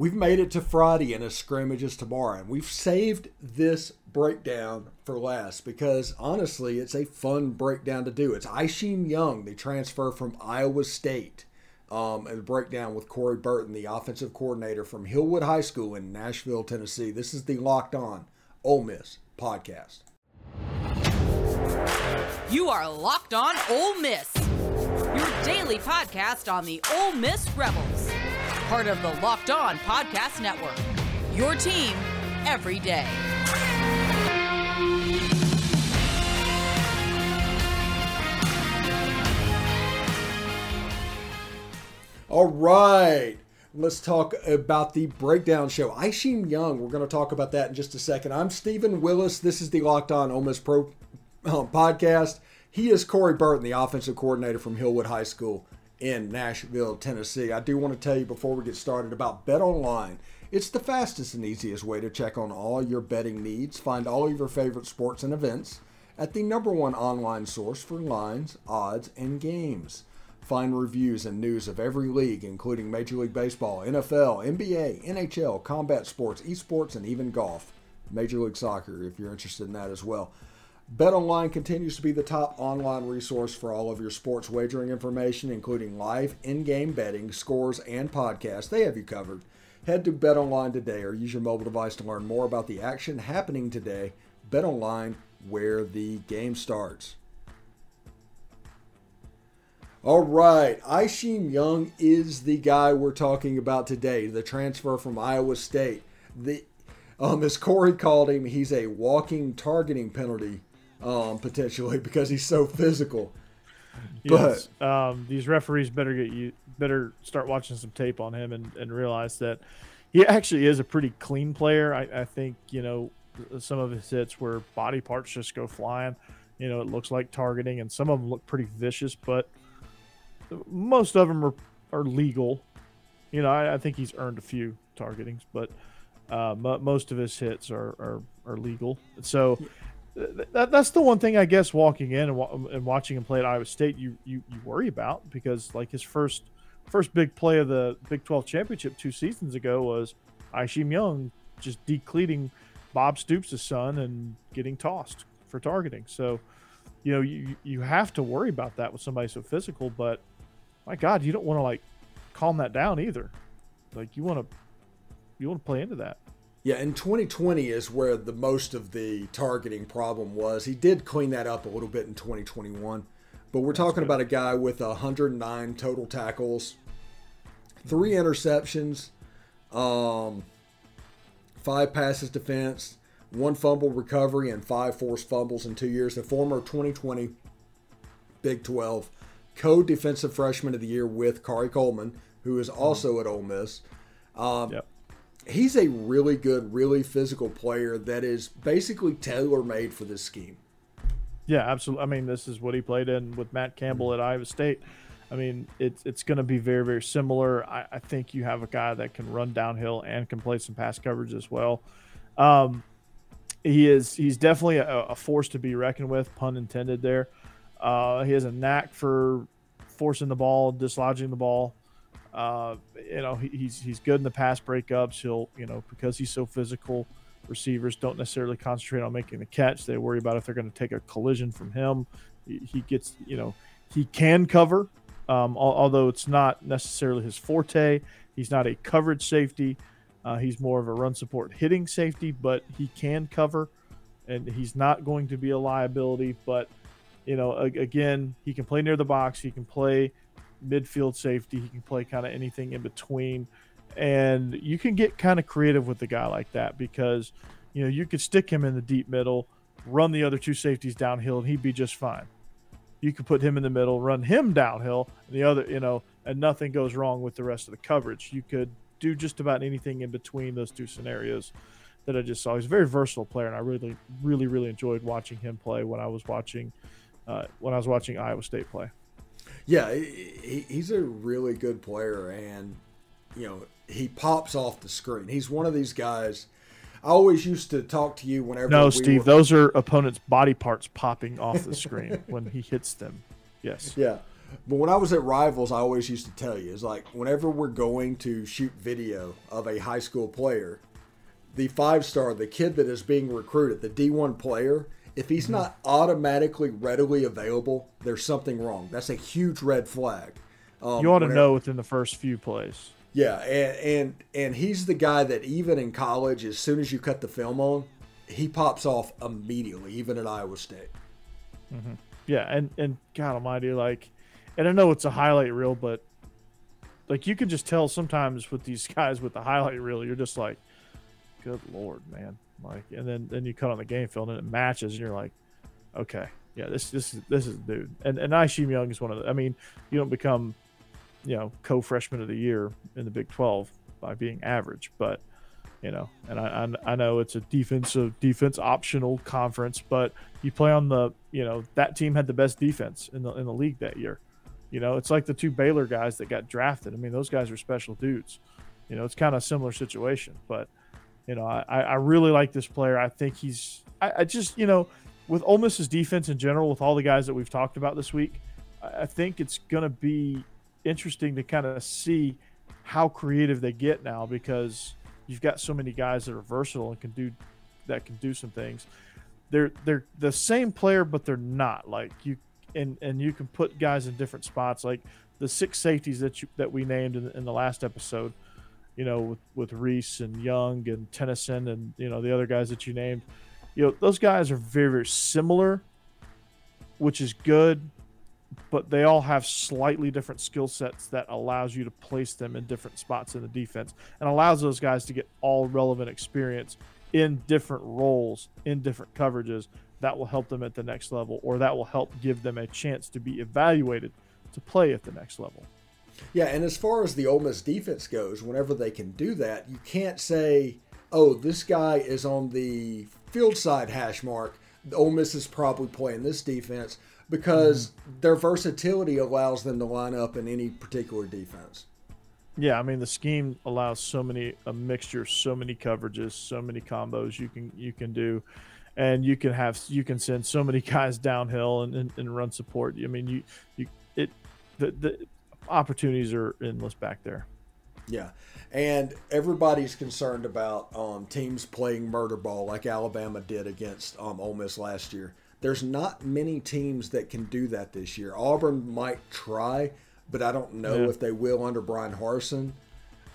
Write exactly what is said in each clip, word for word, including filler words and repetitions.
We've made it to Friday and his scrimmage is tomorrow. And we've saved this breakdown for last because, honestly, it's a fun breakdown to do. It's Isheem Young, the transfer from Iowa State, um, and the breakdown with Corey Burton, the offensive coordinator from Hillwood High School in Nashville, Tennessee. This is the Locked On Ole Miss podcast. You are Locked On Ole Miss, your daily podcast on the Ole Miss Rebels. Part of the Locked On Podcast Network, your team every day. All right, let's talk about the breakdown show. Isheem Young, we're going to talk about that in just a second. I'm Stephen Willis. This is the Locked On Ole Miss Pro um, podcast. He is Corey Burton, the offensive coordinator from Hillwood High School in Nashville, Tennessee. I do want to tell you before we get started about BetOnline. It's the fastest and easiest way to check on all your betting needs. Find all of your favorite sports and events at the number one online source for lines, odds, and games. Find reviews and news of every league, including Major League Baseball, N F L, N B A, N H L, combat sports, esports, and even golf. Major League Soccer, if you're interested in that as well. BetOnline continues to be the top online resource for all of your sports wagering information, including live in-game betting, scores, and podcasts. They have you covered. Head to BetOnline today or use your mobile device to learn more about the action happening today. BetOnline, where the game starts. All right, Isheem Young is the guy we're talking about today, the transfer from Iowa State. The, um, as Corey called him, he's a walking targeting penalty. Um, potentially because he's so physical. Yes, but um, these referees better get you better start watching some tape on him and, and realize that he actually is a pretty clean player. I, I think you know some of his hits where body parts just go flying. You know, it looks like targeting, and some of them look pretty vicious, but most of them are, are legal. You know, I, I think he's earned a few targetings, but uh, m- most of his hits are are, are legal. So. Yeah. That, that's the one thing, I guess, walking in and, w- and watching him play at Iowa State, you, you you worry about, because like his first first big play of the Big twelve championship two seasons ago was Isheem Young just decleating Bob Stoops' son and getting tossed for targeting. So, you know, you, you have to worry about that with somebody so physical, but my God, you don't want to like calm that down either. Like you want to you want to play into that. Yeah, and twenty twenty is where the most of the targeting problem was. He did clean that up a little bit in twenty twenty-one. But we're That's talking good. about a guy with one hundred nine total tackles, three interceptions, um, five passes defense, one fumble recovery, and five forced fumbles in two years. The former twenty twenty Big twelve co-defensive freshman of the year with Kari Coleman, who is also mm-hmm. at Ole Miss. Um, yep. He's a really good, really physical player that is basically tailor-made for this scheme. Yeah, absolutely. I mean, this is what he played in with Matt Campbell at Iowa State. I mean, it's it's going to be very, very similar. I, I think you have a guy that can run downhill and can play some pass coverage as well. Um, he is he's definitely a, a force to be reckoned with, pun intended there. Uh, he has a knack for forcing the ball, dislodging the ball. Uh, you know, he, he's he's good in the pass breakups. He'll, you know, because he's so physical, receivers don't necessarily concentrate on making the catch. They worry about if they're going to take a collision from him. He, he gets, you know, he can cover, um, although it's not necessarily his forte. He's not a coverage safety. Uh, he's more of a run support hitting safety, but he can cover, and he's not going to be a liability. But, you know, a, again, he can play near the box. He can play midfield safety. He can play kind of anything in between, and you can get kind of creative with a guy like that, because you know you could stick him in the deep middle, run the other two safeties downhill, and he'd be just fine. You could put him in the middle, run him downhill, and the other, you know, and nothing goes wrong with the rest of the coverage. You could do just about anything in between those two scenarios that I just saw. He's a very versatile player, and I really really really enjoyed watching him play when I was watching uh, when I was watching Iowa State play. Yeah, he, he's a really good player, and, you know, he pops off the screen. He's one of these guys. I always used to talk to you whenever No, we Steve, were... those are opponents' body parts popping off the screen when he hits them. Yes. Yeah. But when I was at Rivals, I always used to tell you, it's like whenever we're going to shoot video of a high school player, the five-star, the kid that is being recruited, the D one player, if he's mm-hmm. not automatically readily available, there's something wrong. That's a huge red flag. Um, you ought to whenever, know within the first few plays. Yeah, and, and and he's the guy that even in college, as soon as you cut the film on, he pops off immediately, even at Iowa State. Mm-hmm. Yeah, and, and God almighty, like, and I know it's a highlight reel, but, like, you can just tell sometimes with these guys with the highlight reel, you're just like, good Lord, man. Like, and then, then you cut on the game film and it matches, and you're like, okay, yeah, this this this is the dude. And and Isheem Young is one of the. I mean, you don't become, you know, co-freshman of the year in the Big twelve by being average, but you know, and I I, I know it's a defensive defense optional conference, but you play on the, you know, that team had the best defense in the in the league that year. You know, it's like the two Baylor guys that got drafted. I mean, those guys are special dudes. You know, it's kind of a similar situation, but. You know, I, I really like this player. I think he's – I just, you know, with Ole Miss's defense in general, with all the guys that we've talked about this week, I think it's going to be interesting to kind of see how creative they get now, because you've got so many guys that are versatile and can do – that can do some things. They're they're the same player, but they're not. Like, you – and and you can put guys in different spots. Like, the six safeties that you, that we named in, in the last episode – you know, with, with Reese and Young and Tennyson and, you know, the other guys that you named, you know, those guys are very, very similar, which is good, but they all have slightly different skill sets that allows you to place them in different spots in the defense and allows those guys to get all relevant experience in different roles, in different coverages that will help them at the next level, or that will help give them a chance to be evaluated to play at the next level. Yeah, and as far as the Ole Miss defense goes, whenever they can do that, you can't say, oh, this guy is on the field side hash mark. Ole Miss is probably playing this defense, because mm-hmm. their versatility allows them to line up in any particular defense. Yeah, I mean, the scheme allows so many – a mixture, so many coverages, so many combos you can you can do. And you can have you can send so many guys downhill and, and, and run support. I mean, you, you – it the, – the, opportunities are endless back there. Yeah, and everybody's concerned about um, teams playing murder ball like Alabama did against um, Ole Miss last year. There's not many teams that can do that this year. Auburn might try, but I don't know yeah. if they will under Brian Harson.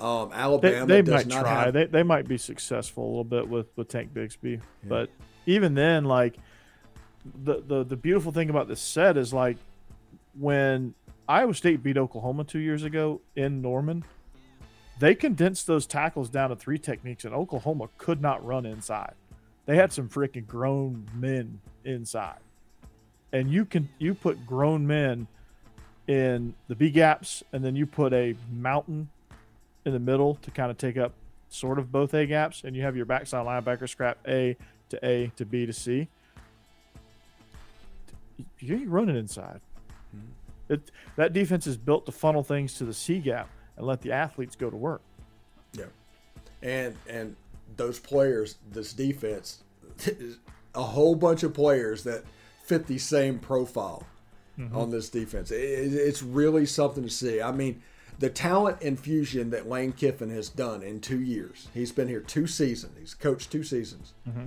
Um, Alabama they, they does might not try. Have... They, they might be successful a little bit with, with Tank Bixby. Yeah. But even then, like, the, the, the beautiful thing about this set is, like, when – Iowa State beat Oklahoma two years ago in Norman. They condensed those tackles down to three techniques, and Oklahoma could not run inside. They had some freaking grown men inside. And you can you put grown men in the B gaps, and then you put a mountain in the middle to kind of take up sort of both A gaps, and you have your backside linebacker scrap A to A to B to C. You ain't running inside. Mm-hmm. It, that defense is built to funnel things to the C gap and let the athletes go to work. Yeah, and and those players, this defense, a whole bunch of players that fit the same profile mm-hmm. on this defense. It, it, it's really something to see. I mean, the talent infusion that Lane Kiffin has done in two years. He's been here two seasons. He's coached two seasons. Mm-hmm.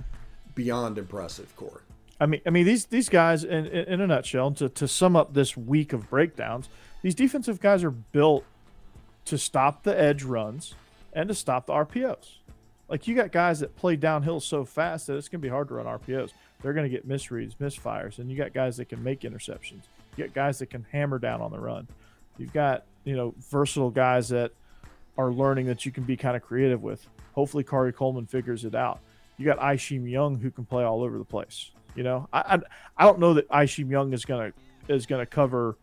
Beyond impressive, Corey. I mean, I mean these these guys. In, in, in a nutshell, to, to sum up this week of breakdowns, these defensive guys are built to stop the edge runs and to stop the R P Os. Like, you got guys that play downhill so fast that it's going to be hard to run R P Os. They're going to get misreads, misfires, and you got guys that can make interceptions. You got guys that can hammer down on the run. You've got, you know, versatile guys that are learning that you can be kind of creative with. Hopefully, Kari Coleman figures it out. You got Isheem Young, who can play all over the place. You know, I, I I don't know that Isheem Young is gonna is gonna cover,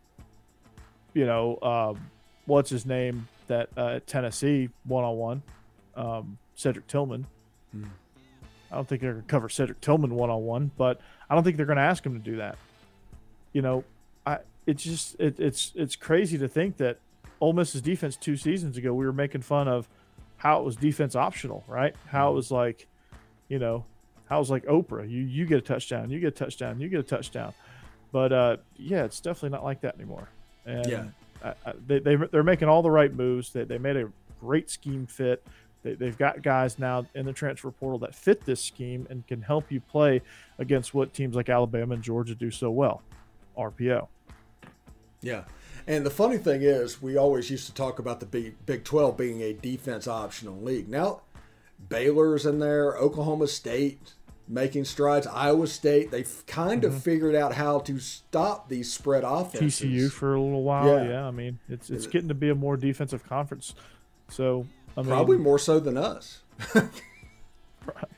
you know, um, what's his name that uh, at Tennessee one on one, Cedric Tillman. Mm. I don't think they're gonna cover Cedric Tillman one on one, but I don't think they're gonna ask him to do that. You know, I it's just it, it's it's crazy to think that Ole Miss's defense two seasons ago, we were making fun of how it was defense optional, right? How it was like, you know. I was like Oprah. You you get a touchdown. You get a touchdown. You get a touchdown. But uh, yeah, it's definitely not like that anymore. And yeah. I, I, they, they, they're making all the right moves. They, they made a great scheme fit. They, they've got guys now in the transfer portal that fit this scheme and can help you play against what teams like Alabama and Georgia do so well, R P O. Yeah. And the funny thing is, we always used to talk about the Big, Big twelve being a defense-optional league. Now, Baylor's in there, Oklahoma State making strides, Iowa State. They've kind mm-hmm. of figured out how to stop these spread offenses. T C U for a little while, yeah. yeah I mean, it's it's getting to be a more defensive conference. So, I mean, probably more so than us.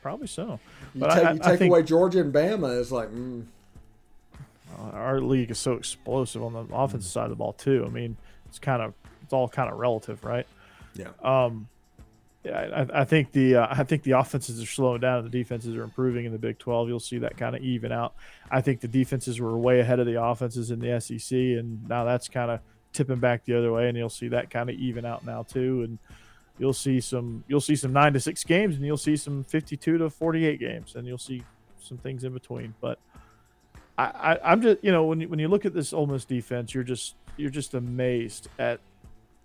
Probably so. You but take, I, you take I think, away Georgia and Bama, it's like, mm. Our league is so explosive on the offensive side of the ball too. I mean, it's kind of it's all kind of relative, right? Yeah. Um, yeah. I, I think the uh, I think the offenses are slowing down and the defenses are improving in the Big twelve. You'll see that kind of even out. I think the defenses were way ahead of the offenses in the S E C, and now that's kind of tipping back the other way, and you'll see that kind of even out now too. And you'll see some you'll see some nine to six games, and you'll see some fifty-two to forty-eight games, and you'll see some things in between, but. I, I'm just, you know, when you, when you look at this Ole Miss defense, you're just you're just amazed at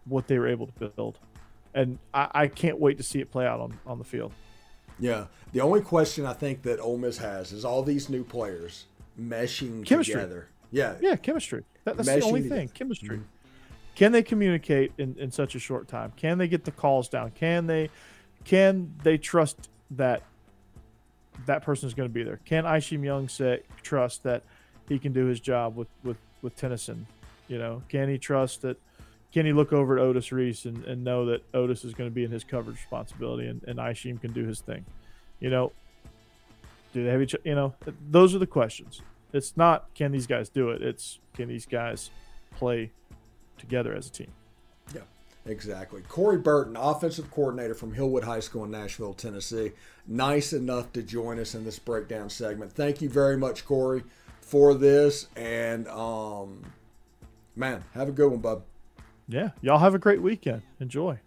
what they were able to build, and I, I can't wait to see it play out on, on the field. Yeah, the only question I think that Ole Miss has is all these new players meshing chemistry. together. Yeah, yeah, chemistry. That, that's meshing the only together. thing, chemistry. Mm-hmm. Can they communicate in, in such a short time? Can they get the calls down? Can they can they trust that? that person is going to be there. Can Isheem Young say, trust that he can do his job with, with, with Tennyson? You know, can he trust that? Can he look over at Otis Reese and, and know that Otis is going to be in his coverage responsibility and, and Isheem can do his thing? You know, do they have each? You know, those are the questions. It's not can these guys do it. It's can these guys play together as a team? Yeah. Exactly. Corey Burton, offensive coordinator from Hillwood High School in Nashville, Tennessee. Nice enough to join us in this breakdown segment. Thank you very much, Corey, for this. And, um, man, have a good one, bub. Yeah. Y'all have a great weekend. Enjoy.